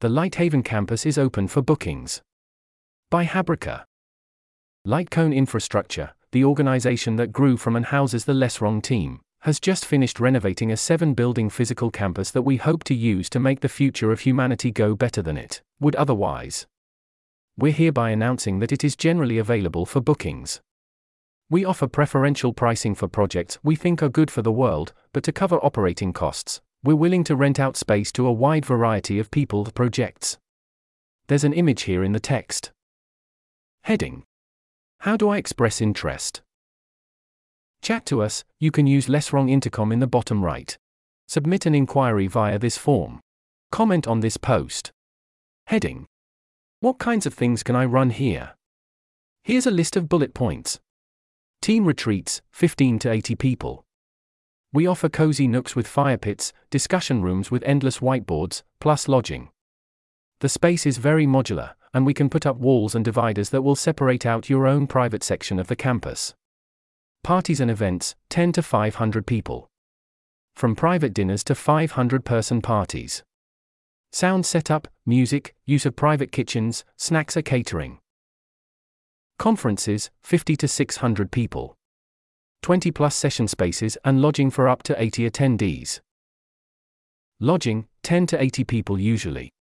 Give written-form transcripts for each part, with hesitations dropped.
The Lighthaven campus is open for bookings. By Habryka. Lightcone Infrastructure, the organization that grew from and houses the Less Wrong team, has just finished renovating a 7-building physical campus that we hope to use to make the future of humanity go better than it would otherwise. We're hereby announcing that it is generally available for bookings. We offer preferential pricing for projects we think are good for the world, but to cover operating costs, we're willing to rent out space to a wide variety of people and projects. There's an image here in the text. Heading: How do I express interest? Chat to us. You can use Less Wrong intercom in the bottom right. Submit an inquiry via this form. Comment on this post. Heading: What kinds of things can I run here? Here's a list of bullet points. Team retreats, 15 to 80 people. We offer cozy nooks with fire pits, discussion rooms with endless whiteboards, plus lodging. The space is very modular, and we can put up walls and dividers that will separate out your own private section of the campus. Parties and events, 10 to 500 people. From private dinners to 500-person parties. Sound setup, music, use of private kitchens, snacks are catering. Conferences, 50 to 600 people. 20-plus session spaces and lodging for up to 80 attendees. Lodging, 10 to 80 people usually.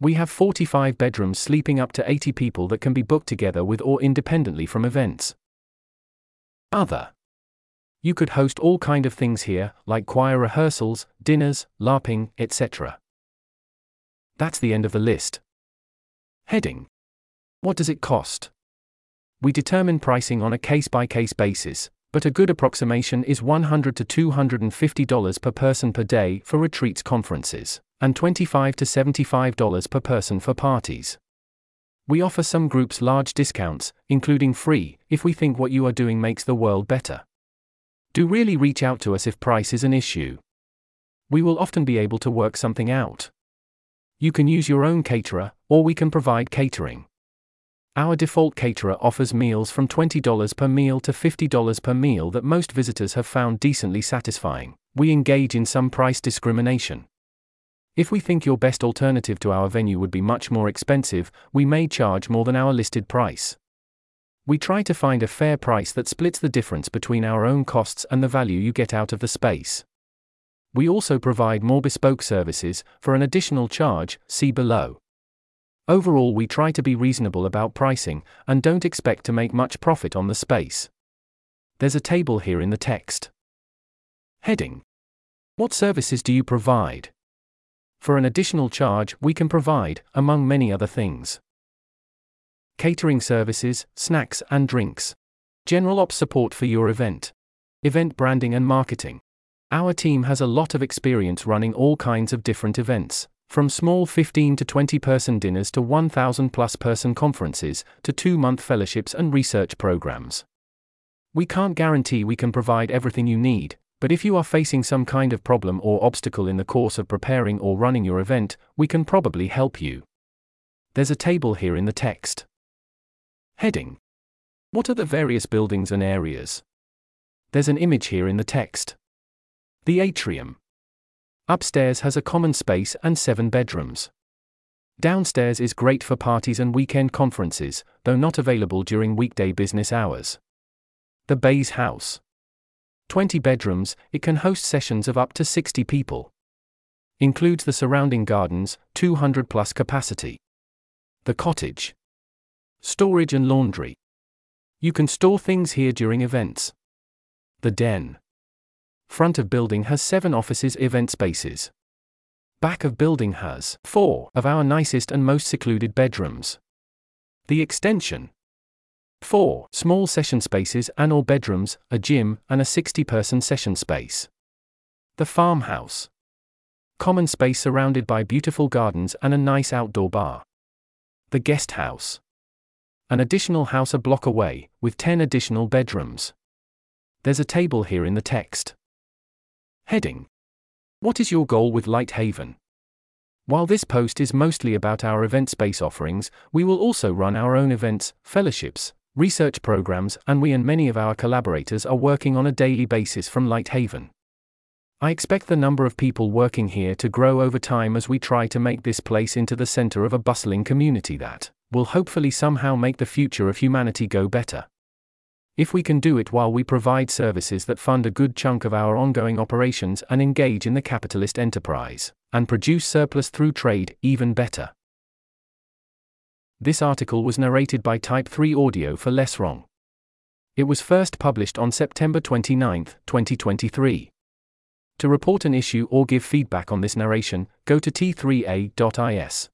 We have 45 bedrooms sleeping up to 80 people that can be booked together with or independently from events. Other. You could host all kind of things here, like choir rehearsals, dinners, LARPing, etc. That's the end of the list. Heading: What does it cost? We determine pricing on a case-by-case basis, but a good approximation is $100 to $250 per person per day for retreats, conferences, and $25 to $75 per person for parties. We offer some groups large discounts, including free, if we think what you are doing makes the world better. Do really reach out to us if price is an issue. We will often be able to work something out. You can use your own caterer, or we can provide catering. Our default caterer offers meals from $20 per meal to $50 per meal that most visitors have found decently satisfying. We engage in some price discrimination. If we think your best alternative to our venue would be much more expensive, we may charge more than our listed price. We try to find a fair price that splits the difference between our own costs and the value you get out of the space. We also provide more bespoke services, for an additional charge, see below. Overall, we try to be reasonable about pricing, and don't expect to make much profit on the space. There's a table here in the text. Heading: What services do you provide? For an additional charge, we can provide, among many other things, catering services, snacks and drinks, general ops support for your event, event branding and marketing. Our team has a lot of experience running all kinds of different events, from small 15 to 20-person dinners to 1,000-plus person conferences, to 2-month fellowships and research programs. We can't guarantee we can provide everything you need, but if you are facing some kind of problem or obstacle in the course of preparing or running your event, we can probably help you. There's a table here in the text. Heading: What are the various buildings and areas? There's an image here in the text. The atrium. Upstairs has a common space and 7 bedrooms. Downstairs is great for parties and weekend conferences, though not available during weekday business hours. The Bayes House. 20 bedrooms, it can host sessions of up to 60 people. Includes the surrounding gardens, 200-plus capacity. The cottage. Storage and laundry. You can store things here during events. The den. Front of building has 7 offices, event spaces. Back of building has 4 of our nicest and most secluded bedrooms. The extension. 4 small session spaces and all bedrooms, a gym, and a 60-person session space. The farmhouse. Common space surrounded by beautiful gardens and a nice outdoor bar. The guest house. An additional house a block away, with 10 additional bedrooms. There's a table here in the text. Heading: What is your goal with Lighthaven? While this post is mostly about our event space offerings, we will also run our own events, fellowships, research programs, and we and many of our collaborators are working on a daily basis from Lighthaven. I expect the number of people working here to grow over time as we try to make this place into the center of a bustling community that will hopefully somehow make the future of humanity go better. If we can do it while we provide services that fund a good chunk of our ongoing operations and engage in the capitalist enterprise, and produce surplus through trade, even better. This article was narrated by Type 3 Audio for Less Wrong. It was first published on September 29, 2023. To report an issue or give feedback on this narration, go to t3a.is.